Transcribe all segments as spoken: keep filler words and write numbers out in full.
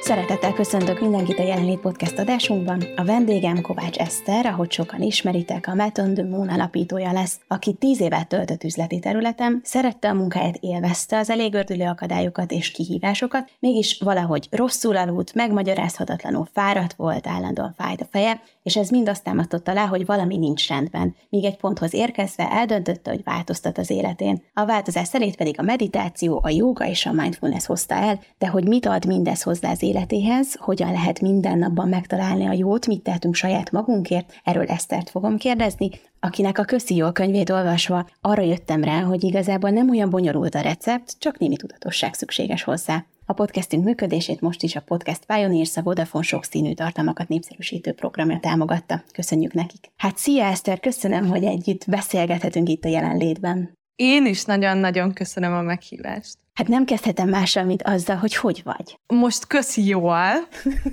Szeretettel köszöntök mindenkit a Jelenlét podcast adásunkban. A vendégem Kovács Eszter, ahogy sokan ismeritek, a Mat On The Moon alapítója lesz, aki tíz évet töltött üzleti területen, szerette a munkáját, élvezte az elégördülő akadályokat és kihívásokat, mégis valahogy rosszul aludt, megmagyarázhatatlanul fáradt volt, állandóan fájt a feje, és ez mind azt támasztotta alá, hogy valami nincs rendben. Míg egy ponthoz érkezve eldöntötte, hogy változtat az életén. A változás szerint pedig a meditáció, a jóga és a mindfulness hozta el, de hogy mit ad mindez hozzá az életéhez, hogyan lehet minden napban megtalálni a jót, mit tehetünk saját magunkért, erről Esztert fogom kérdezni, akinek a Köszi, jól könyvét olvasva arra jöttem rá, hogy igazából nem olyan bonyolult a recept, csak némi tudatosság szükséges hozzá. A podcastünk működését most is a Podcast Pioneer, a Vodafone sokszínű tartalmakat népszerűsítő programja támogatta. Köszönjük nekik! Hát szia, Eszter, köszönöm, hogy együtt beszélgethetünk itt a Jelenlétben. Én is nagyon-nagyon köszönöm a meghívást. Hát nem kezdhetem mással, mint azzal, hogy hogy vagy. Most köszi, jól.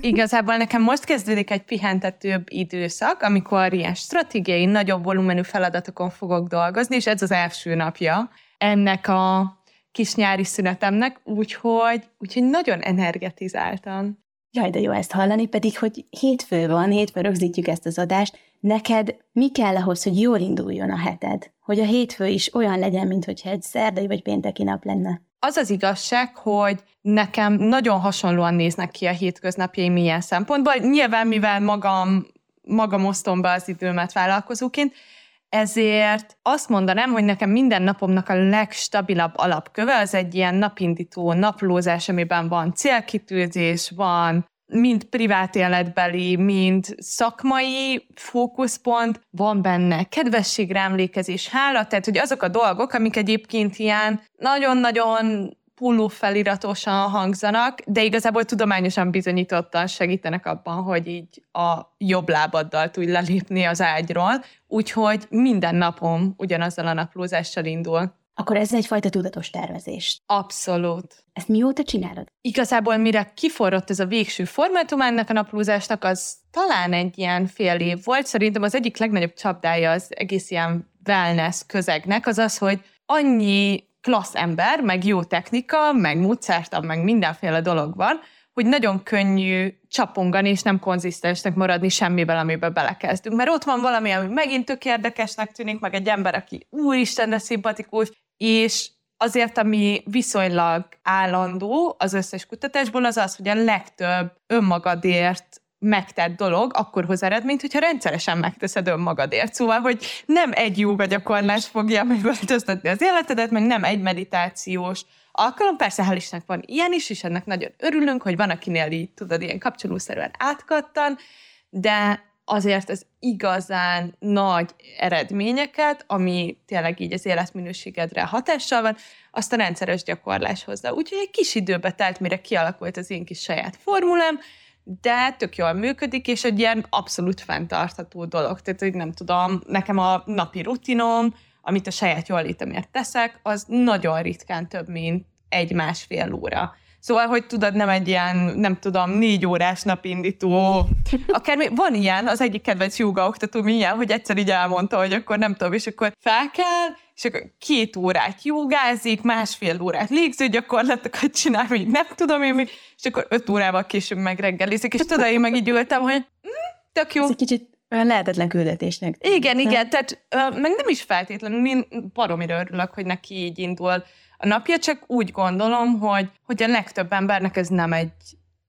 Igazából nekem most kezdődik egy pihentetőbb időszak, amikor ilyen stratégiai, nagyobb volumenű feladatokon fogok dolgozni, és ez az első napja ennek a kis nyári szünetemnek, úgyhogy, úgyhogy nagyon energetizáltan. Jaj, de jó ezt hallani, pedig, hogy hétfő van, hétfő rögzítjük ezt az adást. Neked mi kell ahhoz, hogy jól induljon a heted? Hogy a hétfő is olyan legyen, mint hogyha egy szerdai vagy pénteki nap lenne? Az az igazság, hogy nekem nagyon hasonlóan néznek ki a hétköznapjaim ilyen szempontból. Nyilván, mivel magam, magam osztom be az időmet vállalkozóként, ezért azt mondanám, hogy nekem minden napomnak a legstabilabb alapköve az egy ilyen napindító naplózás, amiben van célkitűzés, van mind privát életbeli, mind szakmai fókuszpont, van benne kedvességre emlékezés, hála, tehát hogy azok a dolgok, amik egyébként ilyen nagyon-nagyon pulló feliratosan hangzanak, de igazából tudományosan bizonyítottan segítenek abban, hogy így a jobb lábaddal tudj lelépni az ágyról, úgyhogy minden napom ugyanazzal a naplózással indul. Akkor ez egyfajta tudatos tervezés. Abszolút. Ezt mióta csinálod? Igazából mire kiforrott ez a végső formátum ennek a naplózásnak, az talán egy ilyen fél év volt. Szerintem az egyik legnagyobb csapdája az egész ilyen wellness közegnek az az, hogy annyi klassz ember, meg jó technika, meg módszertan, meg mindenféle dolog van, hogy nagyon könnyű csapongani és nem konzisztensnek maradni semmiben, amiben belekezdünk. Mert ott van valami, ami megint tök érdekesnek tűnik, meg egy ember, aki úristen, de szimpatikus, és azért, ami viszonylag állandó az összes kutatásból, az az, hogy a legtöbb önmagadért megtett dolog akkor hoz eredményt, hogyha rendszeresen megteszed önmagadért. Szóval, hogy nem egy jóga gyakorlás fogja megváltoztatni az életedet, meg nem egy meditációs alkalom. Persze, hál' Istennek van ilyen is, és ennek nagyon örülünk, hogy van, akinél így, tudod, ilyen kapcsolószerűen átkattan, de azért az igazán nagy eredményeket, ami tényleg így az életminőségedre hatással van, azt a rendszeres gyakorlás hozza. Úgyhogy egy kis időbe telt, mire kialakult az én kis saját formulám, de tök jól működik, és egy ilyen abszolút fenntartható dolog. Tehát, hogy nem tudom, nekem a napi rutinom, amit a saját jól létemért teszek, az nagyon ritkán több, mint egy-másfél óra. Szóval, hogy tudod, nem egy ilyen, nem tudom, négy órás napindító. Akármi, van ilyen, az egyik kedvenc jóga oktatóm ilyen, hogy egyszer így elmondta, hogy akkor nem tudom, és akkor fel kell, és akkor két órát jogázik, másfél órát légzőgyakorlatokat csinál, hogy nem tudom én még, és akkor öt órával később megreggelizik, és tudod, én meg így ültem, hogy tök jó. Ez egy kicsit olyan lehetetlen küldetésnek. Igen, nem? Igen, tehát meg nem is feltétlenül, én baromira örülök, hogy neki így indul a napja, csak úgy gondolom, hogy, hogy a legtöbb embernek ez nem egy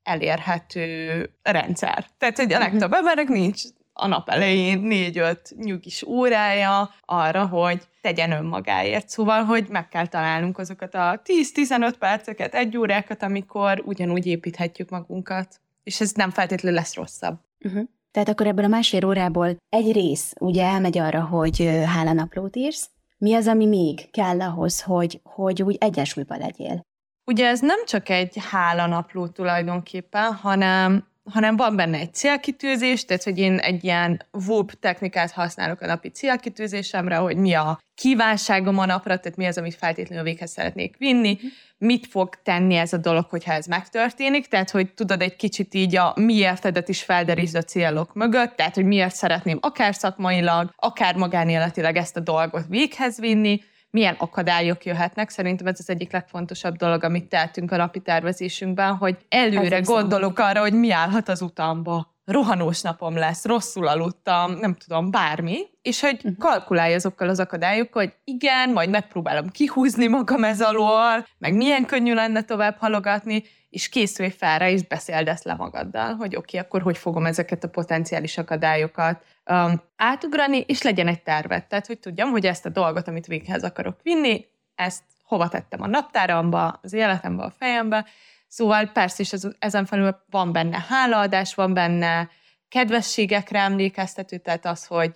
elérhető rendszer. Tehát, hogy a legtöbb embernek nincs a nap elején négy-öt nyugis órája arra, hogy tegyen önmagáért. Szóval, hogy meg kell találnunk azokat a tíz-tizenöt perceket, egy órákat, amikor ugyanúgy építhetjük magunkat. És ez nem feltétlenül lesz rosszabb. Uh-huh. Tehát akkor ebből a másfél órából egy rész ugye elmegy arra, hogy hálanaplót írsz. Mi az, ami még kell ahhoz, hogy, hogy úgy egyensúlyban legyél? Ugye ez nem csak egy hálanapló tulajdonképpen, hanem hanem van benne egy célkitűzés, tehát hogy én egy ilyen WOOP technikát használok a napi célkitűzésemre, hogy mi a kívánságom a napra, tehát mi az, amit feltétlenül véghez szeretnék vinni, mit fog tenni ez a dolog, hogyha ez megtörténik, tehát hogy tudod egy kicsit így a miértedet is felderítsd a célok mögött, tehát hogy miért szeretném akár szakmailag, akár magánéletileg ezt a dolgot véghez vinni, milyen akadályok jöhetnek. Szerintem ez az egyik legfontosabb dolog, amit tettünk a napi tervezésünkben, hogy előre gondolok arra, hogy mi állhat az utamba. Rohanós napom lesz, rosszul aludtam, nem tudom, bármi, és hogy kalkulálj azokkal az akadályokkal, hogy igen, majd megpróbálom kihúzni magam ez alól, meg milyen könnyű lenne tovább halogatni, és készülj fel rá, és beszéld ezt le magaddal, hogy oké, okay, akkor hogy fogom ezeket a potenciális akadályokat um, átugrani, és legyen egy tervet. Tehát, hogy tudjam, hogy ezt a dolgot, amit véghez akarok vinni, ezt hova tettem a naptáramba, az életembe, a fejembe. Szóval persze, és ez, ezen felül van benne hálaadás, van benne kedvességekre emlékeztető, tehát az, hogy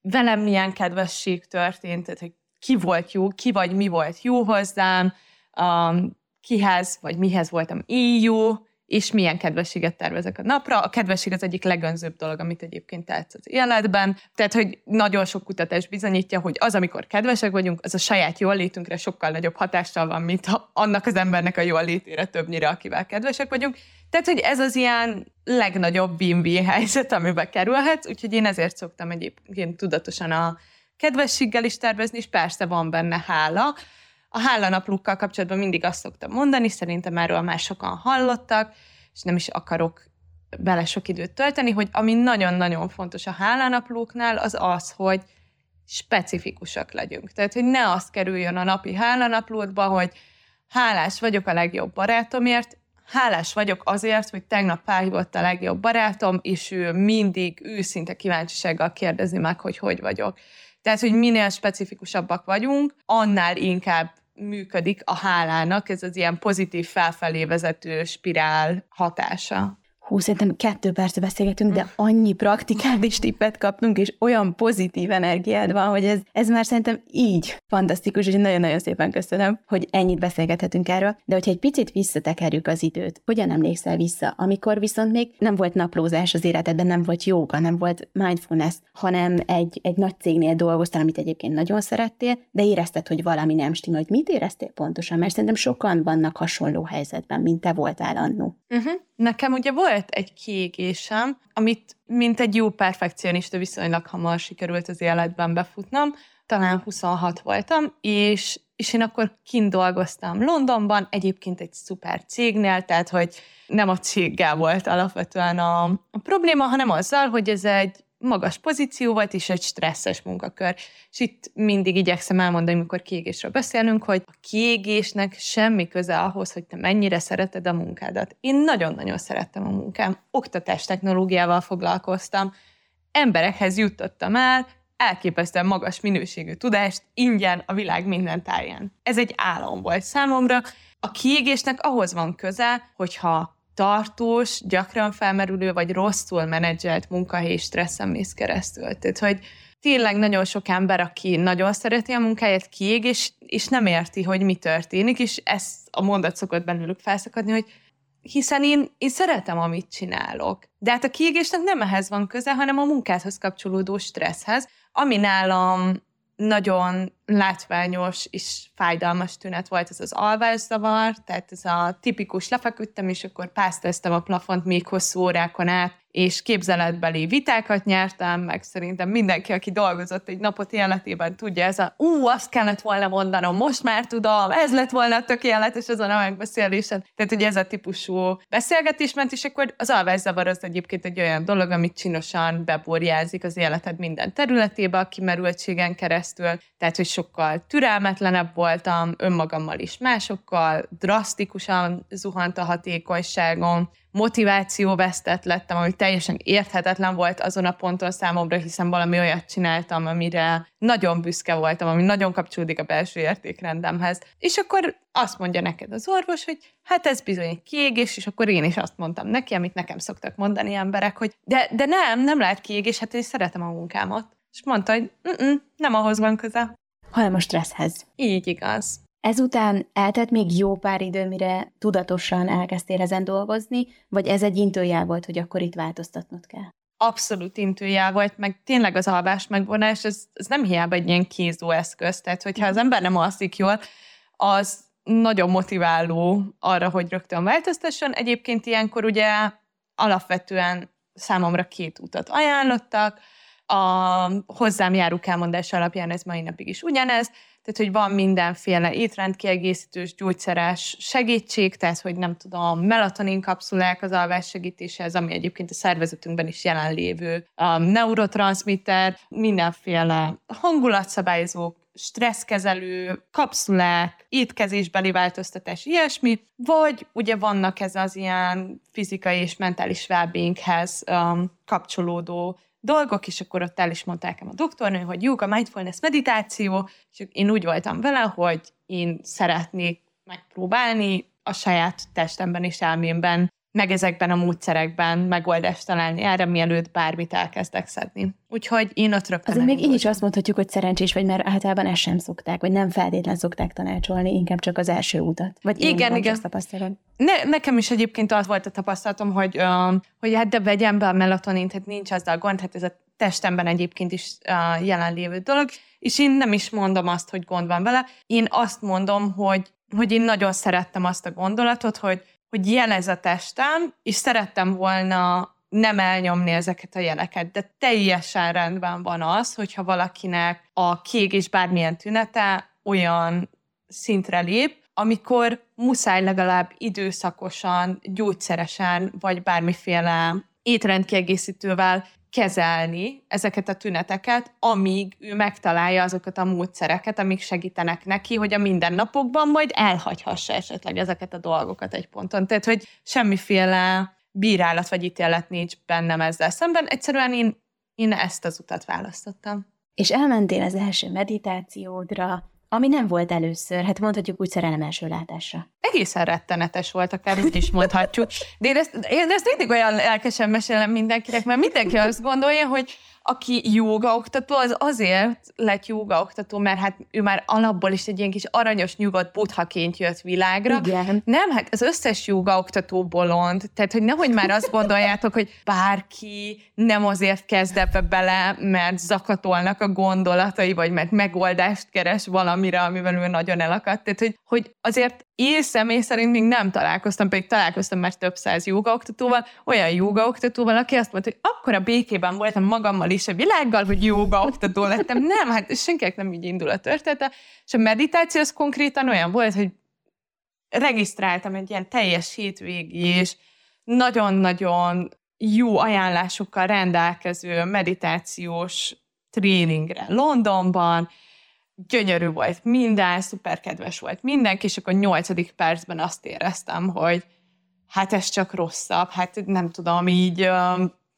velem milyen kedvesség történt, tehát hogy ki volt jó, ki vagy mi volt jó hozzám, um, kihez vagy mihez voltam én jó, és milyen kedvességet tervezek a napra. A kedvesség az egyik legönzőbb dolog, amit egyébként tetsz az életben. Tehát, hogy nagyon sok kutatás bizonyítja, hogy az, amikor kedvesek vagyunk, az a saját jól létünkre sokkal nagyobb hatással van, mint annak az embernek a jól létére többnyire, akivel kedvesek vagyunk. Tehát, hogy ez az ilyen legnagyobb win-win helyzet, amiben kerülhetsz, úgyhogy én ezért szoktam egyébként tudatosan a kedvességgel is tervezni, és persze van benne hála. A hálanaplókkal kapcsolatban mindig azt szoktam mondani, szerintem erről már sokan hallottak, és nem is akarok bele sok időt tölteni, hogy ami nagyon-nagyon fontos a hálanaplóknál, az az, hogy specifikusak legyünk. Tehát, hogy ne azt kerüljön a napi hálanaplódba, hogy hálás vagyok a legjobb barátomért, hálás vagyok azért, hogy tegnap felhívott a legjobb barátom, és ő mindig őszinte kíváncsisággal kérdezi meg, hogy hogy vagyok. Tehát, hogy minél specifikusabbak vagyunk, annál inkább működik a hálának ez az ilyen pozitív felfelé vezető spirál hatása. Hú, szerintem kettő percre beszélgetünk, de annyi praktikális tippet kaptunk, és olyan pozitív energiád van, hogy ez, ez már szerintem így fantasztikus, és nagyon-nagyon szépen köszönöm, hogy ennyit beszélgethetünk erről. De hogyha egy picit visszatekerjük az időt, hogyan emlékszel vissza, amikor viszont még nem volt naplózás az életedben, nem volt jóga, nem volt mindfulness, hanem egy, egy nagy cégnél dolgoztál, amit egyébként nagyon szerettél, de érezted, hogy valami nem stimmel, hogy mit éreztél pontosan, mert szerintem sokan vannak hasonló helyzetben, mint te voltál annó. Uh-huh. Nekem ugye volt egy kiégésem, amit mint egy jó perfekcionista viszonylag hamar sikerült az életben befutnom, talán huszonhat voltam, és, és én akkor kint dolgoztam Londonban, egyébként egy szuper cégnél, tehát hogy nem a céggel volt alapvetően a, a probléma, hanem azzal, hogy ez egy magas pozíció volt, és egy stresszes munkakör. És itt mindig igyekszem elmondani, amikor kiégésről beszélünk, hogy a kiégésnek semmi köze ahhoz, hogy te mennyire szereted a munkádat. Én nagyon-nagyon szerettem a munkám. Oktatás technológiával foglalkoztam, emberekhez juttattam el, elképesztően magas minőségű tudást ingyen a világ minden táján. Ez egy álom volt számomra. A kiégésnek ahhoz van köze, hogyha tartós, gyakran felmerülő, vagy rosszul menedzselt munkahelyi stresszen mész keresztül. Tehát, hogy tényleg nagyon sok ember, aki nagyon szereti a munkáját, kiég, és, és nem érti, hogy mi történik, és ez a mondat szokott bennülük felszakadni, hogy hiszen én, én szeretem, amit csinálok. De hát a kiégésnek nem ehhez van köze, hanem a munkához kapcsolódó stresszhez, ami nálam nagyon látványos és fájdalmas tünet volt ez az alvászavar, tehát ez a tipikus lefeküdtem, és akkor pásztáztam a plafont még hosszú órákon át, és képzeletbeli vitákat nyertem, meg szerintem mindenki, aki dolgozott egy napot életében tudja, ez a ú, azt kellett volna mondanom, most már tudom, ez lett volna tökéletes azon a megbeszélésen. Tehát ugye ez a típusú beszélgetés ment, és akkor az alvászavar az egyébként egy olyan dolog, amit csinosan beborjázik az életed minden területébe, a kimerültségen keresztül, tehát hogy sokkal türelmetlenebb voltam önmagammal is, másokkal, drasztikusan zuhant a hatékonyságom, motivációvesztett lettem, ami teljesen érthetetlen volt azon a ponton számomra, hiszen valami olyat csináltam, amire nagyon büszke voltam, ami nagyon kapcsolódik a belső értékrendemhez. És akkor azt mondja neked az orvos, hogy hát ez bizony egy kiégés, és akkor én is azt mondtam neki, amit nekem szoktak mondani emberek, hogy de, de nem, nem lehet kiégés, hát én szeretem a munkámat. És mondta, hogy nem ahhoz van köze. Hanem a stresszhez. Így igaz. Ezután eltelt még jó pár idő, mire tudatosan elkezdtél ezen dolgozni, vagy ez egy intőjel volt, hogy akkor itt változtatnod kell? Abszolút intőjel volt, meg tényleg az alvás megvonás, ez, ez nem hiába egy ilyen kézó eszköz, tehát hogyha az ember nem alszik jól, az nagyon motiváló arra, hogy rögtön változtasson. Egyébként ilyenkor ugye alapvetően számomra két utat ajánlottak, a hozzám járók elmondás alapján ez mai napig is ugyanez, tehát, hogy van mindenféle étrendkiegészítős, gyógyszeres segítség, tehát, hogy nem tudom, melatonin kapszulák az alvás segítéséhez, ami egyébként a szervezetünkben is jelenlévő, a neurotranszmitter, mindenféle hangulatszabályozók, stresszkezelő, kapszulák, étkezésbeli változtatás, ilyesmi, vagy ugye vannak ez az ilyen fizikai és mentális wellbeinghez um, kapcsolódó dolgok, és akkor ott el is mondták a doktornő, hogy jóga, mindfulness, meditáció, és én úgy voltam vele, hogy én szeretnék megpróbálni a saját testemben és elmémben, meg ezekben a módszerekben megoldást találni erre, mielőtt bármit elkezdek szedni. Úgyhogy én ott rögtön... Azért még így is azt mondhatjuk, hogy szerencsés vagy, mert általában ezt sem szokták, vagy nem feltétlenül szokták tanácsolni, inkább csak az első utat. Vagy igen, igen. Ne, nekem is egyébként az volt a tapasztalatom, hogy, uh, hogy hát de vegyem be a melatonint, hát nincs azzal gond, hát ez a testemben egyébként is uh, jelenlévő dolog, és én nem is mondom azt, hogy gond van vele. Én azt mondom, hogy, hogy én nagyon szerettem azt a gondolatot, hogy hogy jelez a testem, és szerettem volna nem elnyomni ezeket a jeleket, de teljesen rendben van az, hogyha valakinek a kék és bármilyen tünete olyan szintre lép, amikor muszáj legalább időszakosan, gyógyszeresen, vagy bármiféle étrendkiegészítővel kezelni ezeket a tüneteket, amíg ő megtalálja azokat a módszereket, amik segítenek neki, hogy a mindennapokban majd elhagyhassa esetleg ezeket a dolgokat egy ponton. Tehát, hogy semmiféle bírálat vagy ítélet nincs bennem ezzel szemben. Egyszerűen én, én ezt az utat választottam. És elmentél az első meditációdra, ami nem volt először, hát mondhatjuk úgy szerelem első látásra. Egészen rettenetes volt, akár úgy is mondhatjuk. De én ezt, én ezt mindig olyan lelkesen mesélem mindenkinek, mert mindenki azt gondolja, hogy aki jógaoktató, az azért lett jógaoktató, mert hát ő már alapból is egy ilyen kis aranyos, nyugodt buddhaként jött világra. Igen. Nem, hát az összes jógaoktató bolond. Tehát, hogy nehogy már azt gondoljátok, hogy bárki nem azért kezd ebbe bele, mert zakatolnak a gondolatai, vagy mert megoldást keres valamire, amivel ő nagyon elakadt. Tehát, hogy, hogy azért én személy szerint még nem találkoztam, pedig találkoztam már több száz jógaoktatóval, olyan jógaoktatóval, aki azt mondta, hogy akkora békében voltam magammal és a világgal, hogy jógaoktató lettem. Nem, hát senkinek nem így indul a története. És a meditáció az konkrétan olyan volt, hogy regisztráltam egy ilyen teljes hétvégi és nagyon-nagyon jó ajánlásokkal rendelkező meditációs tréningre Londonban. Gyönyörű volt minden, szuper kedves volt mindenki, és akkor nyolcadik percben azt éreztem, hogy hát ez csak rosszabb, hát nem tudom, így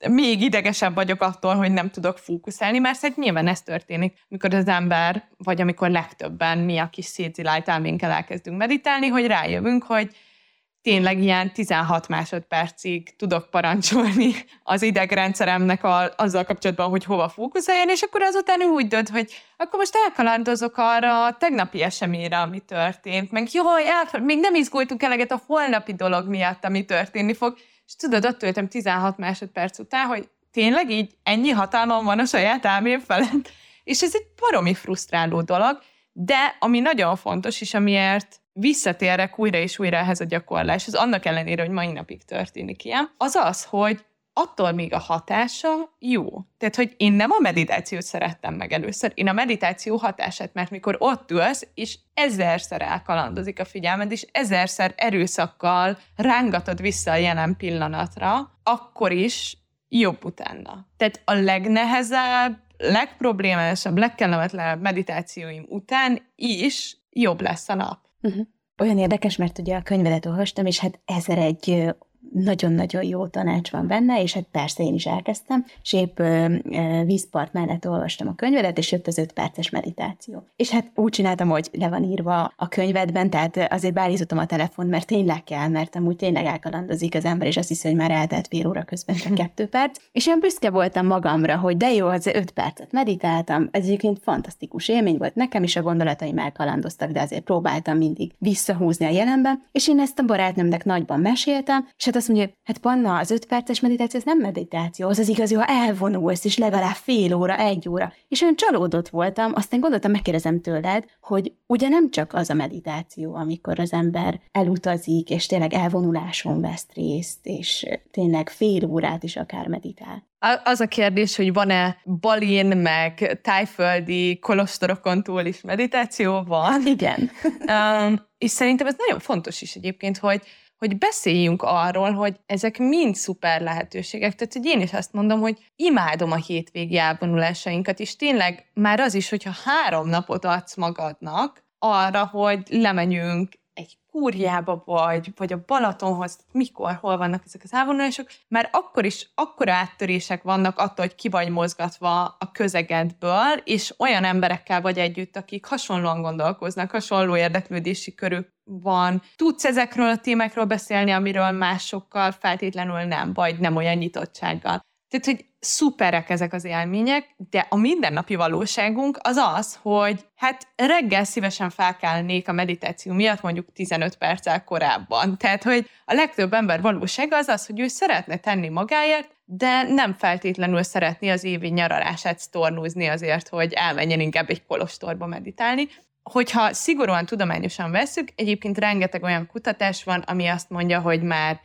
még idegesebb vagyok attól, hogy nem tudok fókuszálni, mert hát nyilván ez történik, amikor az ember, vagy amikor legtöbben mi a kis szétzilált elménkkel elkezdünk meditálni, hogy rájövünk, hogy tényleg ilyen tizenhat másodpercig tudok parancsolni az idegrendszeremnek a, azzal kapcsolatban, hogy hova fókuszáljon, és akkor azután úgy dönt, hogy akkor most elkalandozok arra a tegnapi eseményre, ami történt, meg jaj, elfel, még nem izgultunk eleget a holnapi dolog miatt, ami történni fog, és tudod, ott töltem tizenhat másodperc után, hogy tényleg így ennyi hatalmam van a saját álmém felett, és ez egy baromi frusztráló dolog, de ami nagyon fontos, és amiért visszatérek újra és újra ehhez a gyakorlás, az annak ellenére, hogy mai napig történik ilyen, az az, hogy attól még a hatása jó. Tehát, hogy én nem a meditációt szerettem meg először, én a meditáció hatását, mert mikor ott ülsz, és ezerszer elkalandozik a figyelmed, és ezerszer erőszakkal rángatod vissza a jelen pillanatra, akkor is jobb utána. Tehát a legnehezebb, legproblémásabb, legkellemetlenebb meditációim után is jobb lesz a nap. Uh-huh. Olyan érdekes, mert ugye a könyvedet olvastam, és hát ezer egy nagyon-nagyon jó tanács van benne, és hát persze én is elkezdtem, és épp ö, ö, vízpart mellett olvastam a könyvedet, és jött az öt perces meditáció. És hát úgy csináltam, hogy le van írva a könyvedben, tehát azért beállítottam a telefont, mert tényleg kell, mert amúgy tényleg elkalandozik az ember, és azt hiszi, hogy már eltelt fél óra, közben csak kettő perc. És én büszke voltam magamra, hogy de jó, az öt percet meditáltam, ez egyébként fantasztikus élmény volt nekem, és a gondolataim elkalandoztak, de azért próbáltam mindig visszahúzni a jelenbe, és én ezt a barátnőmnek nagyban meséltem, és hát azt mondja, hát Panna, az öt perces meditáció, ez nem meditáció, az az igazi, ha elvonulsz, és legalább fél óra, egy óra. És olyan csalódott voltam, aztán gondoltam, megkérdezem tőled, hogy ugye nem csak az a meditáció, amikor az ember elutazik, és tényleg elvonuláson vesz részt, és tényleg fél órát is akár meditál. Az a kérdés, hogy van-e Balin, meg tájföldi kolostorokon túl is meditáció? Van. Igen. um, és szerintem ez nagyon fontos is egyébként, hogy hogy beszéljünk arról, hogy ezek mind szuper lehetőségek. Tehát, hogy én is azt mondom, hogy imádom a hétvégi elvonulásainkat, és tényleg már az is, hogyha három napot adsz magadnak arra, hogy lemenjünk egy Kúriába vagy, vagy a Balatonhoz, mikor, hol vannak ezek az elvonulások, már akkor is akkora áttörések vannak attól, hogy ki vagy mozgatva a közegedből, és olyan emberekkel vagy együtt, akik hasonlóan gondolkoznak, hasonló érdeklődési körük van. Tudsz ezekről a témákról beszélni, amiről másokkal feltétlenül nem, vagy nem olyan nyitottsággal. Tehát, hogy szuperek ezek az élmények, de a mindennapi valóságunk az az, hogy hát reggel szívesen felkelnék a meditáció miatt mondjuk tizenöt perccel korábban. Tehát, hogy a legtöbb ember valósága az az, hogy ő szeretne tenni magáért, de nem feltétlenül szeretné az évi nyaralását sztornúzni azért, hogy elmenjen inkább egy kolostorba meditálni. Hogyha szigorúan tudományosan vesszük, egyébként rengeteg olyan kutatás van, ami azt mondja, hogy már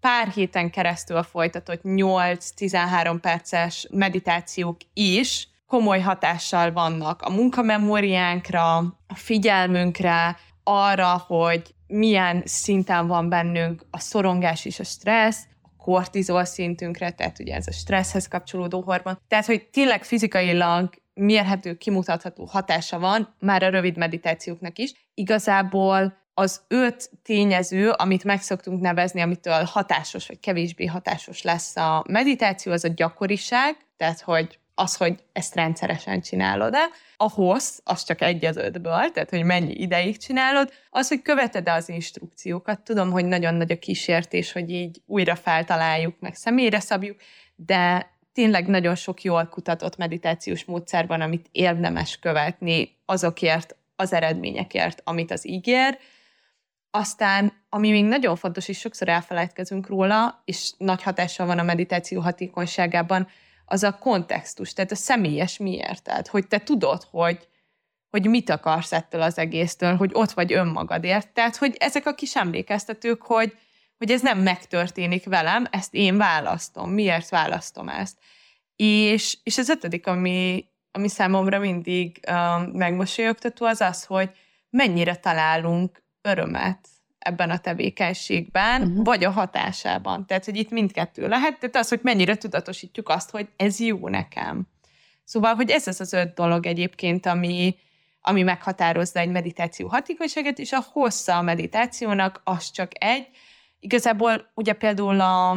pár héten keresztül folytatott nyolc-tizenhárom perces meditációk is komoly hatással vannak a munkamemóriánkra, a figyelmünkre, arra, hogy milyen szinten van bennünk a szorongás és a stressz, a kortizol szintünkre, tehát ugye ez a stresszhez kapcsolódó hormon. Tehát, hogy tényleg fizikailag mérhető, kimutatható hatása van már a rövid meditációknak is. Igazából az öt tényező, amit meg szoktunk nevezni, amitől hatásos vagy kevésbé hatásos lesz a meditáció, az a gyakoriság, tehát hogy az, hogy ezt rendszeresen csinálod-e, a hossz, az csak egy az ötből, tehát hogy mennyi ideig csinálod, az, hogy követed-e az instrukciókat. Tudom, hogy nagyon nagy a kísértés, hogy így újra feltaláljuk, meg személyre szabjuk, de tényleg nagyon sok jól kutatott meditációs módszer van, amit érdemes követni azokért, az eredményekért, amit az ígér. Aztán, ami még nagyon fontos, és sokszor elfelejtkezünk róla, és nagy hatással van a meditáció hatékonyságában, az a kontextus, tehát a személyes miért. Tehát, hogy te tudod, hogy, hogy mit akarsz ettől az egésztől, hogy ott vagy önmagadért. Tehát, hogy ezek a kis emlékeztetők, hogy, hogy ez nem megtörténik velem, ezt én választom. Miért választom ezt? És, és az ötödik, ami, ami számomra mindig um, megmosolyogtató, az az, hogy mennyire találunk örömet ebben a tevékenységben, uh-huh. vagy a hatásában. Tehát, hogy itt mindkettő lehet, tehát az, hogy mennyire tudatosítjuk azt, hogy ez jó nekem. Szóval, hogy ez az az öt dolog egyébként, ami, ami meghatározza egy meditáció hatékonyságát, és a hossza a meditációnak az csak egy. Igazából ugye például a,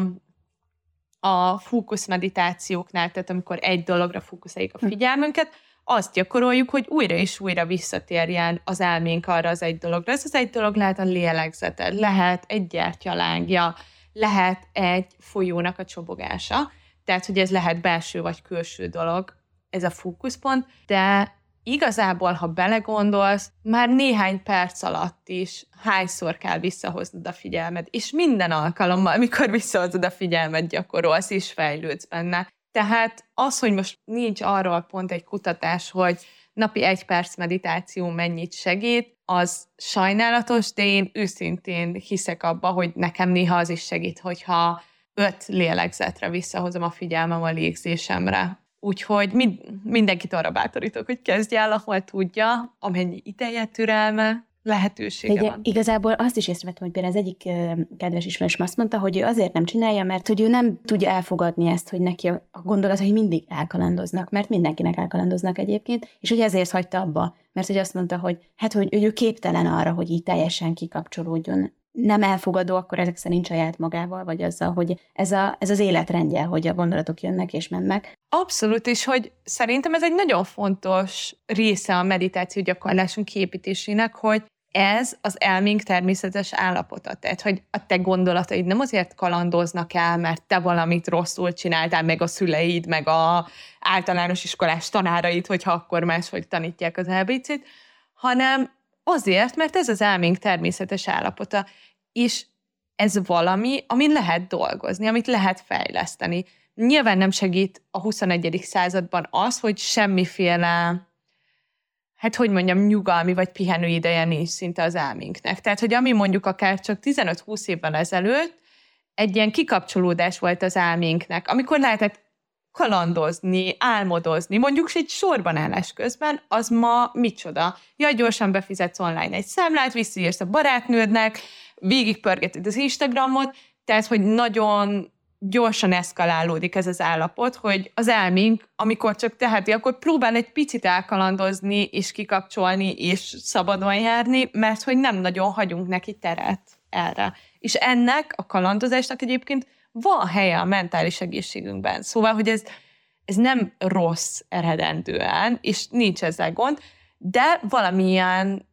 a fókuszmeditációknál, tehát amikor egy dologra fókuszáljuk a figyelmünket, azt gyakoroljuk, hogy újra és újra visszatérjen az elménk arra az egy dologra. Ez az egy dolog lehet a lélegzeted, lehet egy gyertyalángja, lehet egy folyónak a csobogása, tehát, hogy ez lehet belső vagy külső dolog, ez a fókuszpont, de igazából, ha belegondolsz, már néhány perc alatt is hányszor kell visszahoznod a figyelmed, és minden alkalommal, amikor visszahozod a figyelmed, gyakorolsz és fejlődsz benne. Tehát az, hogy most nincs arról pont egy kutatás, hogy napi egy perc meditáció mennyit segít, az sajnálatos, de én őszintén hiszek abba, hogy nekem néha az is segít, hogyha öt lélegzetre visszahozom a figyelmem a légzésemre. Úgyhogy mind, mindenkit arra bátorítok, hogy kezdj el, ahol tudja, amennyi ideje, türelme, lehetősége Ugye, van. Igazából azt is észrevettem, hogy például az egyik kedves ismerősöm azt mondta, hogy ő azért nem csinálja, mert hogy ő nem tudja elfogadni ezt, hogy neki a gondolat, hogy mindig elkalandoznak, mert mindenkinek elkalandoznak egyébként, és hogy ezért hagyta abba, mert hogy azt mondta, hogy hát, hogy ő képtelen arra, hogy így teljesen kikapcsolódjon nem elfogadó, akkor ezek szerint saját magával, vagy azzal, hogy ez, a, ez az életrendje, hogy a gondolatok jönnek és mennek. Abszolút, és hogy szerintem ez egy nagyon fontos része a meditáció gyakorlásunk kiépítésének, hogy ez az elménk természetes állapota. Tehát, hogy a te gondolataid nem azért kalandoznak el, mert te valamit rosszul csináltál, meg a szüleid, meg a általános iskolás tanáraid, hogyha akkor máshogy tanítják az á bé cét, hanem azért, mert ez az elménk természetes állapota, és ez valami, amin lehet dolgozni, amit lehet fejleszteni. Nyilván nem segít a huszonegyedik században az, hogy semmiféle, hát hogy mondjam, nyugalmi vagy pihenő ideje nincs szinte az elménknek. Tehát, hogy ami mondjuk akár csak tizenöt-húsz évvel ezelőtt egy ilyen kikapcsolódás volt az elménknek, amikor lehetett kalandozni, álmodozni, mondjuk egy sorban állás közben, az ma micsoda? Jaj, gyorsan befizetsz online egy számlát, visszaírsz a barátnődnek, végigpörgeted az Instagramot, tehát, hogy nagyon gyorsan eszkalálódik ez az állapot, hogy az elménk, amikor csak teheti, akkor próbál egy picit elkalandozni, és kikapcsolni, és szabadon járni, mert hogy nem nagyon hagyunk neki teret erre. És ennek a kalandozásnak egyébként van helye a mentális egészségünkben. Szóval, hogy ez, ez nem rossz eredendően, és nincs ezzel gond, de valamilyen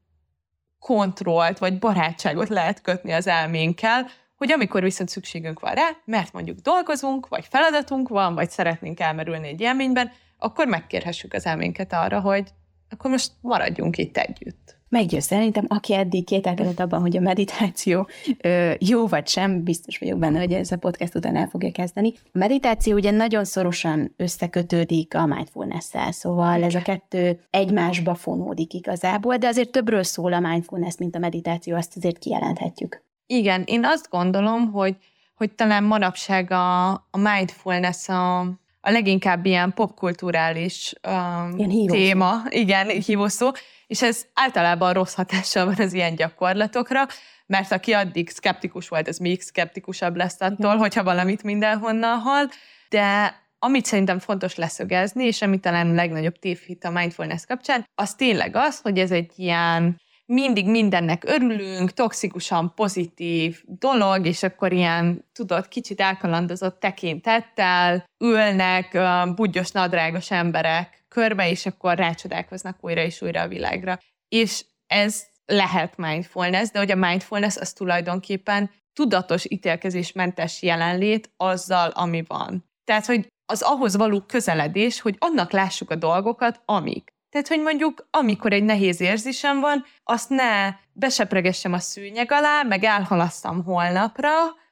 kontrollt vagy barátságot lehet kötni az elménkkel, hogy amikor viszont szükségünk van rá, mert mondjuk dolgozunk, vagy feladatunk van, vagy szeretnénk elmerülni egy élményben, akkor megkérhessük az elménket arra, hogy akkor most maradjunk itt együtt. Meggyőz szerintem, aki eddig kételkedett abban, hogy a meditáció ö, jó vagy sem, biztos vagyok benne, hogy ez a podcast után el fogja kezdeni. A meditáció ugye nagyon szorosan összekötődik a mindfulness-szel, szóval ez a kettő egymásba fonódik igazából, de azért többről szól a mindfulness, mint a meditáció, azt azért kijelenthetjük. Igen, én azt gondolom, hogy, hogy talán manapság a, a mindfulness a, a leginkább ilyen popkulturális um, ilyen téma, igen, hívószó, és ez általában rossz hatással van az ilyen gyakorlatokra, mert aki addig szkeptikus volt, ez még szkeptikusabb lesz attól, igen, hogyha valamit mindenhonnan hall, de amit szerintem fontos leszögezni, és ami talán a legnagyobb tévhit a mindfulness kapcsán, az tényleg az, hogy ez egy ilyen mindig mindennek örülünk, toxikusan pozitív dolog, és akkor ilyen, tudod, kicsit elkalandozott tekintettel ülnek budgyos nadrágos emberek körbe, és akkor rácsodálkoznak újra és újra a világra. És ez lehet mindfulness, de hogy a mindfulness az tulajdonképpen tudatos ítélkezésmentes jelenlét azzal, ami van. Tehát, hogy az ahhoz való közeledés, hogy annak lássuk a dolgokat, amik. Tehát, hogy mondjuk, amikor egy nehéz érzésem van, azt ne besepregessem a szőnyeg alá, meg elhalasszam holnapra,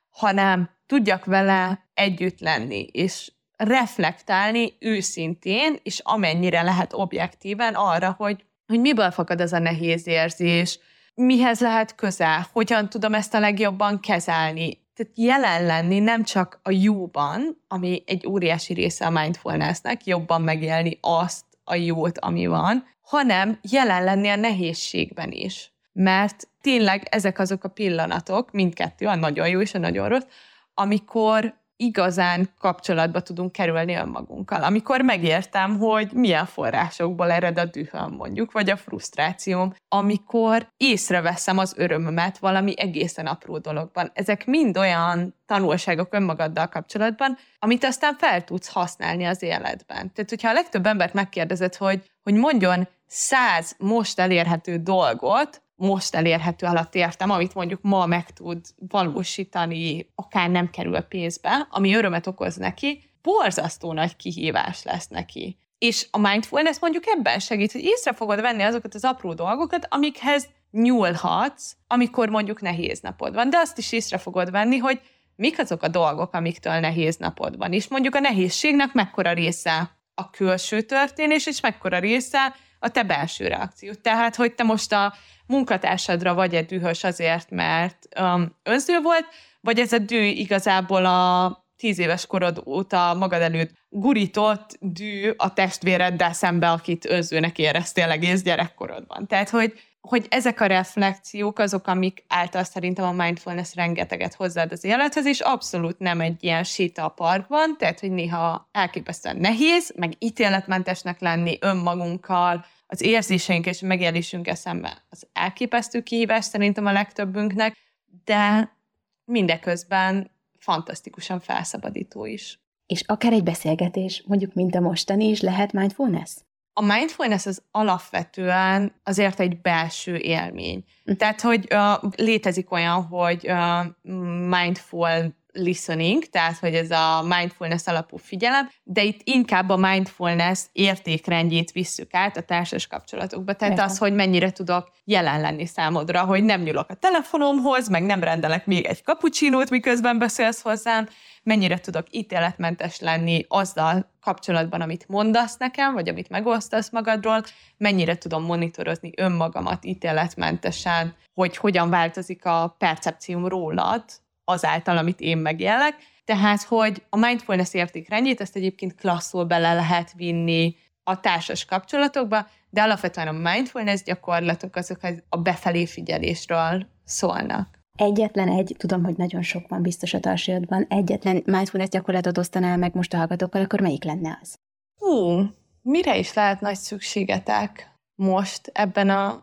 hanem tudjak vele együtt lenni, és reflektálni őszintén, és amennyire lehet objektíven arra, hogy, hogy miből fakad ez a nehéz érzés, mihez lehet közel, hogyan tudom ezt a legjobban kezelni. Tehát jelen lenni nem csak a jóban, ami egy óriási része a mindfulnessnek, jobban megélni azt, a jót, ami van, hanem jelen lenni a nehézségben is. Mert tényleg ezek azok a pillanatok, mindkettő, a nagyon jó és a nagyon rossz, amikor igazán kapcsolatba tudunk kerülni önmagunkkal. Amikor megértem, hogy milyen forrásokból ered a dühöm mondjuk, vagy a frusztrációm, amikor észreveszem az örömömet valami egészen apró dologban. Ezek mind olyan tanulságok önmagaddal kapcsolatban, amit aztán fel tudsz használni az életben. Tehát, hogyha a legtöbb embert megkérdezed, hogy, hogy mondjon száz most elérhető dolgot, most elérhető alatt értem, amit mondjuk ma meg tud valósítani, akár nem kerül pénzbe, ami örömet okoz neki, borzasztó nagy kihívás lesz neki. És a mindfulness mondjuk ebben segít, hogy észre fogod venni azokat az apró dolgokat, amikhez nyúlhatsz, amikor mondjuk nehéz napod van. De azt is észre fogod venni, hogy mik azok a dolgok, amiktől nehéz napod van. És mondjuk a nehézségnek mekkora része a külső történés, és mekkora része a te belső reakció. Tehát, hogy te most a munkatársadra vagy-e dühös azért, mert um, önző volt, vagy ez a düh igazából a tíz éves korod óta magad előtt gurított düh a testvéreddel szembe, akit önzőnek éreztél egész gyerekkorodban. Tehát, hogy, hogy ezek a reflexiók azok, amik által szerintem a mindfulness rengeteget hozzáad az élethez, és abszolút nem egy ilyen séta a parkban, tehát, hogy néha elképesztően nehéz, meg ítéletmentesnek lenni önmagunkkal, az érzéseink és megélésünk eszembe az elképesztő kihívás szerintem a legtöbbünknek, de mindeközben fantasztikusan felszabadító is. És akár egy beszélgetés, mondjuk mint a mostani is, lehet mindfulness? A mindfulness az alapvetően azért egy belső élmény. Mm. Tehát, hogy uh, létezik olyan, hogy uh, mindful listening, tehát, hogy ez a mindfulness alapú figyelem, de itt inkább a mindfulness értékrendjét visszük át a társas kapcsolatokba. Tehát Értem. Az, hogy mennyire tudok jelen lenni számodra, hogy nem nyúlok a telefonomhoz, meg nem rendelek még egy kapucsinót, miközben beszélsz hozzám, mennyire tudok ítéletmentes lenni azzal kapcsolatban, amit mondasz nekem, vagy amit megosztasz magadról, mennyire tudom monitorozni önmagamat ítéletmentesen, hogy hogyan változik a percepcióm rólad, azáltal, amit én megélek. Tehát, hogy a mindfulness értékrendjét, ezt egyébként klasszul bele lehet vinni a társas kapcsolatokba, de alapvetően a mindfulness gyakorlatok azok a befelé figyelésről szólnak. Egyetlen egy, tudom, hogy nagyon sok van biztos a társadalomban, egyetlen mindfulness gyakorlatot osztanál meg most a hallgatókkal, akkor melyik lenne az? Hú, mire is lehet nagy szükségetek most ebben a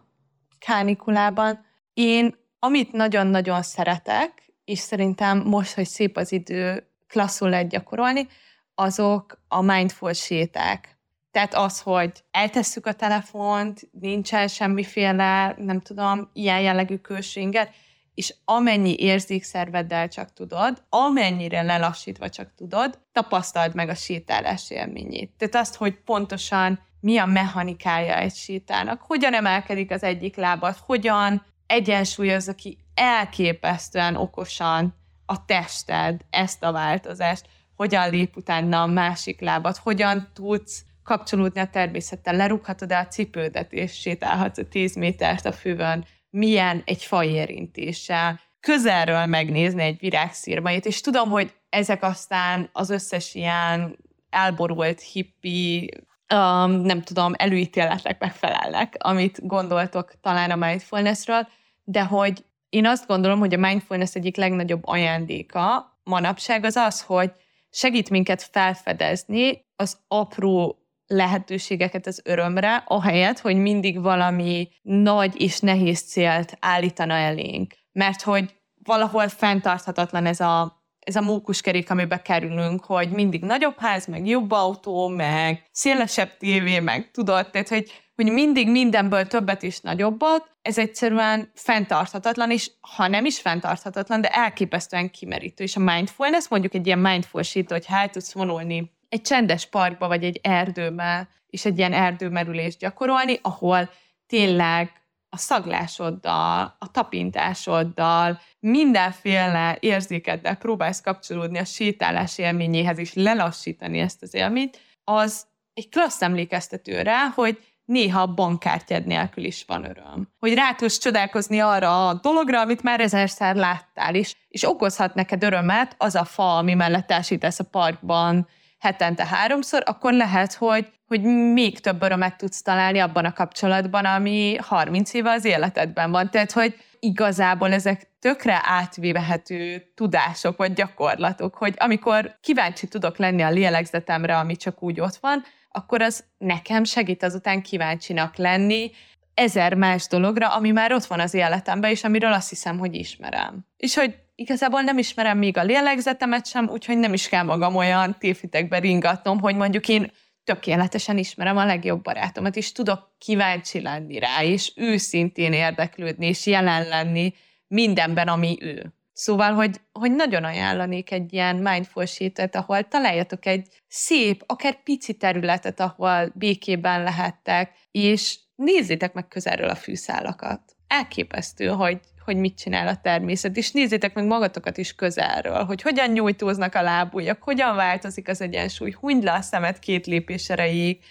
kánikulában? Én, amit nagyon-nagyon szeretek, és szerintem most, hogy szép az idő, klasszul lehet gyakorolni, azok a mindful séták. Tehát az, hogy eltesszük a telefont, nincsen semmiféle, nem tudom, ilyen jellegű külső inger, és amennyi érzékszerveddel csak tudod, amennyire lelassítva csak tudod, tapasztald meg a sétálás élményét. Tehát azt, hogy pontosan mi a mechanikája egy sétának, hogyan emelkedik az egyik lábat, hogyan egyensúlyozza ki elképesztően okosan a tested ezt a változást, hogyan lép utána a másik lábat, hogyan tudsz kapcsolódni a természettel, lerúghatod el a cipődet, és sétálhatsz a tíz métert a füvön, milyen egy fa érintéssel, közelről megnézni egy virág szirmait, és tudom, hogy ezek aztán az összes ilyen elborult hippi, um, nem tudom, előítéletek megfelelnek, amit gondoltok talán a mindfulnessről, de hogy én azt gondolom, hogy a mindfulness egyik legnagyobb ajándéka manapság az az, hogy segít minket felfedezni az apró lehetőségeket az örömre, ahelyett, hogy mindig valami nagy és nehéz célt állítana elénk. Mert hogy valahol fenntarthatatlan ez a, ez a mókuskerék, amiben kerülünk, hogy mindig nagyobb ház, meg jobb autó, meg szélesebb tévé, meg tudod, tehát hogy hogy mindig mindenből többet és nagyobbat, ez egyszerűen fenntarthatatlan, és ha nem is fenntarthatatlan, de elképesztően kimerítő. És a mindfulness, mondjuk egy ilyen mindful sét, hogy hát tudsz vonulni egy csendes parkba, vagy egy erdőbe, és egy ilyen erdőmerülést gyakorolni, ahol tényleg a szaglásoddal, a tapintásoddal, mindenféle érzékeddel próbálsz kapcsolódni a sétálás élményéhez, és lelassítani ezt az élményt, az egy klassz emlékeztető rá, hogy néha a bankkártyád nélkül is van öröm. Hogy rá tudsz csodálkozni arra a dologra, amit már ezerszer láttál is, és okozhat neked örömet az a fa, ami mellett társítasz a parkban hetente háromszor, akkor lehet, hogy, hogy még több örömet tudsz találni abban a kapcsolatban, ami harminc éve az életedben van. Tehát, hogy igazából ezek tökre átvihető tudások vagy gyakorlatok, hogy amikor kíváncsi tudok lenni a lélegzetemre, ami csak úgy ott van, akkor az nekem segít azután kíváncsinak lenni ezer más dologra, ami már ott van az életemben, és amiről azt hiszem, hogy ismerem. És hogy igazából nem ismerem még a lélegzetemet sem, úgyhogy nem is kell magam olyan tévhitekbe ringatnom, hogy mondjuk én tökéletesen ismerem a legjobb barátomat, és tudok kíváncsi lenni rá, és őszintén érdeklődni, és jelen lenni mindenben, ami ő. Szóval, hogy, hogy nagyon ajánlanék egy ilyen mindful sétet, ahol találjatok egy szép, akár pici területet, ahol békében lehettek, és nézzétek meg közelről a fűszálakat. Elképesztő, hogy, hogy mit csinál a természet, és nézzétek meg magatokat is közelről, hogy hogyan nyújtóznak a lábujjak, hogyan változik az egyensúly, hunyd le a szemed két lépés erejéig,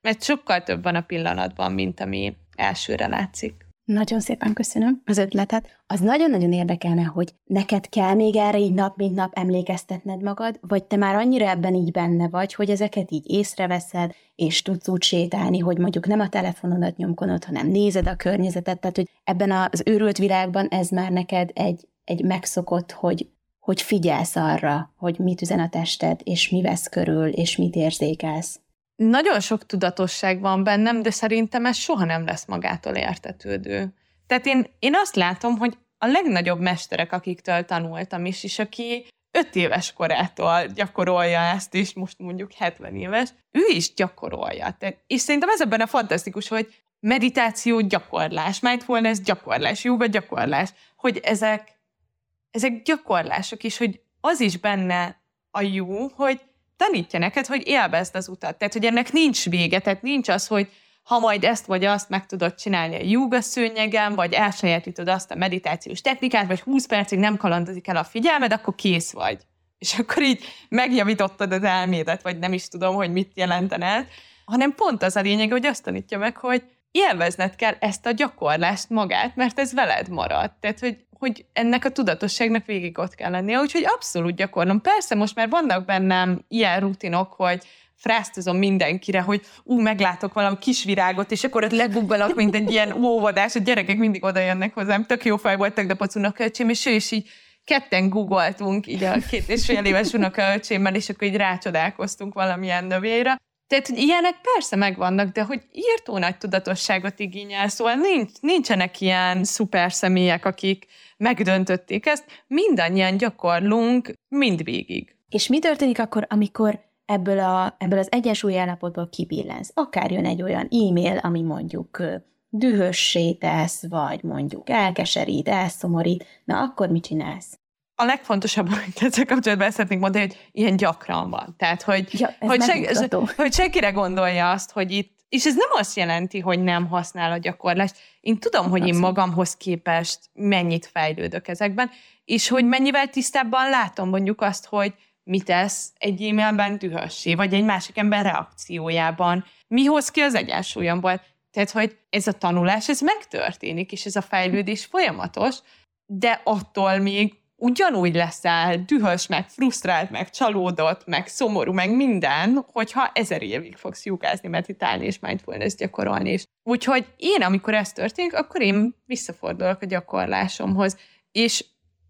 mert sokkal több van a pillanatban, mint ami elsőre látszik. Nagyon szépen köszönöm az ötletet. Az nagyon-nagyon érdekelne, hogy neked kell még erre így nap mint nap emlékeztetned magad, vagy te már annyira ebben így benne vagy, hogy ezeket így észreveszed, és tudsz úgy sétálni, hogy mondjuk nem a telefonodat nyomkodod, hanem nézed a környezetet, tehát hogy ebben az őrült világban ez már neked egy, egy megszokott, hogy, hogy figyelsz arra, hogy mit üzen a tested, és mi vesz körül, és mit érzékelsz. Nagyon sok tudatosság van bennem, de szerintem ez soha nem lesz magától értetődő. Tehát én, én azt látom, hogy a legnagyobb mesterek, akiktől tanultam is, és aki öt éves korától gyakorolja ezt, és most mondjuk hetven éves, ő is gyakorolja. És szerintem ez ebben a fantasztikus, hogy meditáció gyakorlás, mindfulness gyakorlás, jóga gyakorlás, hogy ezek, ezek gyakorlások is, hogy az is benne a jó, hogy tanítja neked, hogy élvezd az utat. Tehát, hogy ennek nincs vége, tehát nincs az, hogy ha majd ezt vagy azt meg tudod csinálni a jóga szőnyegen, vagy elsajátítod azt a meditációs technikát, vagy húsz percig nem kalandozik el a figyelmed, akkor kész vagy. És akkor így megjavítottad az elmédet, vagy nem is tudom, hogy mit jelentened, hanem pont az a lényeg, hogy azt tanítja meg, hogy élvezned kell ezt a gyakorlást magát, mert ez veled marad. Tehát, hogy, hogy ennek a tudatosságnak végig ott kell lennie, úgyhogy abszolút gyakorlom. Persze most már vannak bennem ilyen rutinok, hogy frásztozom mindenkire, hogy ú, meglátok valami kis virágot, és akkor ott leguggalak, mint egy ilyen óvodás, a gyerekek mindig oda jönnek hozzám, tök jó fej volt, de pac unokaöcsém, és ő is így ketten googoltunk, így a két és fél éves unokaöcsémmel, és akkor így rácsodálkoztunk valamilyen növényre. Tehát, hogy ilyenek persze megvannak, de hogy írtó nagy tudatosságot igényel, szóval nincs, nincsenek ilyen szuper személyek, akik megdöntötték ezt, mindannyian gyakorlunk mindvégig. És mi történik akkor, amikor ebből, a, ebből az egyensúlyi állapotból kibillensz? Akár jön egy olyan e-mail, ami mondjuk dühössé tesz, vagy mondjuk elkeserít, elszomorít, na akkor mit csinálsz? A legfontosabb, amit ezzel kapcsolatban szeretnék mondani, hogy ilyen gyakran van. Tehát, hogy, ja, hogy, seg, hogy senkire gondolja azt, hogy itt, és ez nem azt jelenti, hogy nem használ a gyakorlást. Én tudom, hogy én magamhoz képest mennyit fejlődök ezekben, és hogy mennyivel tisztábban látom mondjuk azt, hogy mi tesz egy e-mailben dühössé, vagy egy másik ember reakciójában, mi hoz ki az egyensúlyomból. Tehát, hogy ez a tanulás, ez megtörténik, és ez a fejlődés folyamatos, de attól még ugyanúgy leszel dühös, meg frusztrált, meg csalódott, meg szomorú, meg minden, hogyha ezer évig fogsz jógázni, meditálni és mindfulness gyakorolni is. Úgyhogy én, amikor ez történik, akkor én visszafordulok a gyakorlásomhoz, és